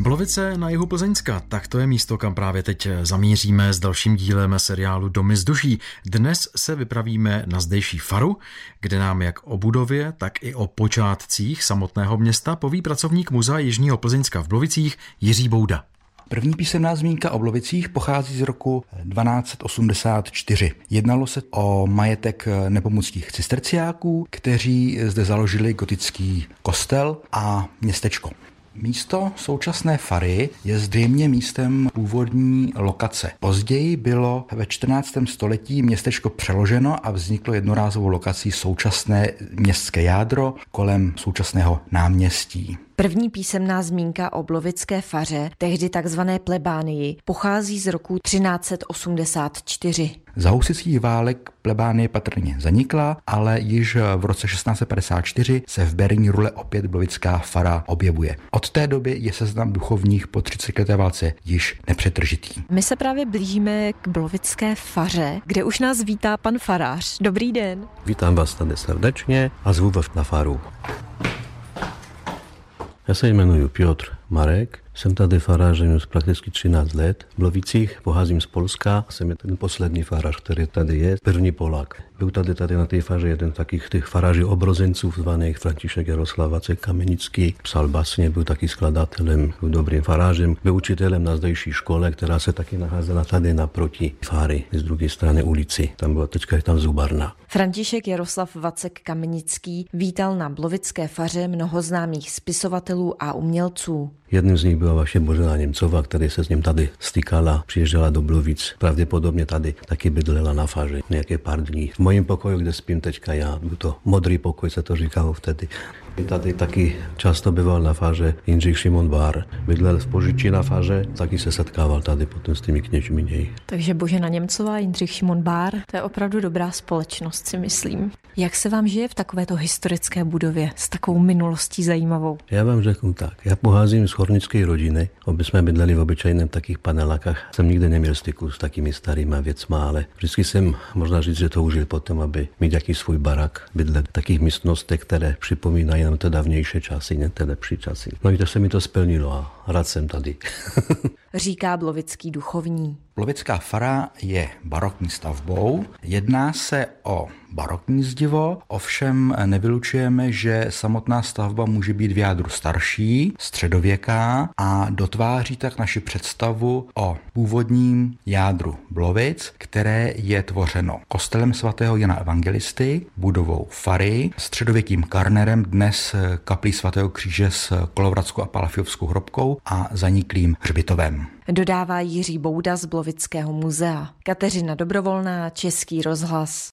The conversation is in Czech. Blovice na jihu Plzeňska, tak to je místo, kam právě teď zamíříme s dalším dílem seriálu Domy z duší. Dnes se vypravíme na zdejší faru, kde nám jak o budově, tak i o počátcích samotného města poví pracovník muzea Jižního Plzeňska v Blovicích Jiří Bouda. První písemná zmínka o Blovicích pochází z roku 1284. Jednalo se o majetek nepomuckých cisterciáků, kteří zde založili gotický kostel a městečko. Místo současné fary je zřejmě místem původní lokace. Později bylo ve 14. století městečko přeloženo a vzniklo jednorázovou lokací současné městské jádro kolem současného náměstí. První písemná zmínka o blovické faře, tehdy takzvané plebánii, pochází z roku 1384. Za husitských válek plebánie patrně zanikla, ale již v roce 1654 se v Berní Rule opět blovická fara objevuje. Od té doby je seznam duchovních po 30leté válce již nepřetržitý. My se právě blížíme k blovické faře, kde už nás vítá pan farář. Dobrý den. Vítám vás tady srdečně a zvu vás na faru. Já se jmenuji Piotr Marek, jsem tady farářem už prakticky 13 let. V Blovicích pocházím z Polska, jsem ten poslední farář, který tady je, první Polák. Byl tady na té faře jeden takých těch farářů obrozenců, zvaných František Jaroslav Vacek Kamenický. Psal básně, byl taky skladatelem, byl dobrým farářem, byl učitelem na zdejší škole, která se taky nacházela tady naproti fary, z druhé strany ulici. Tam byla teďka tam zubarna. František Jaroslav Vacek Kamenický vítal na blovické faře mnoho známých spisovatelů a umělců. Jedním z nich byla vaše Božena Němcová, která se s ním tady stykala, přiježdžela do Blovic. Pravděpodobně tady taky bydlela na faře nějaké pár dní. V mojím pokoji, kde spím teďka já, byl to modrý pokoj, se to říkalo vtedy. Tady taky často byval na faře Jindřich Šimon Bár. Bydlel v Požiči na faře, taky se setkával tady potom s těmi kněžmi něj. Takže Božena Němcová, Jindřich Šimon Bár, to je opravdu dobrá společnost, si myslím. Jak se vám žije v takovéto historické budově s takovou minulostí zajímavou? Já vám řeknu tak, já pocházím z hornické rodiny, aby jsme bydleli v obyčejném takých panelákách. Jsem nikdy neměl styku s takými starými věcmi, ale vždycky jsem, možná říct, že toužil potom, aby mít jaký svůj barak, bydlet v takých místnostech, které připomínají jenom ty dávnější časy, ne ty lepší časy. No i to se mi to splnilo a rád jsem tady. Říká blovický duchovní. Blovická fara je barokní stavbou, jedná se o barokní zdivo, ovšem nevylučujeme, že samotná stavba může být v jádru starší, středověká a dotváří tak naši představu o původním jádru Blovic, které je tvořeno kostelem sv. Jana Evangelisty, budovou fary, středověkým karnerem, dnes kaplí sv. Kříže s Kolovradskou a Palafiovskou hrobkou a zaniklým hřbitovem. Dodává Jiří Bouda z Blovického muzea. Kateřina Dobrovolná, Český rozhlas.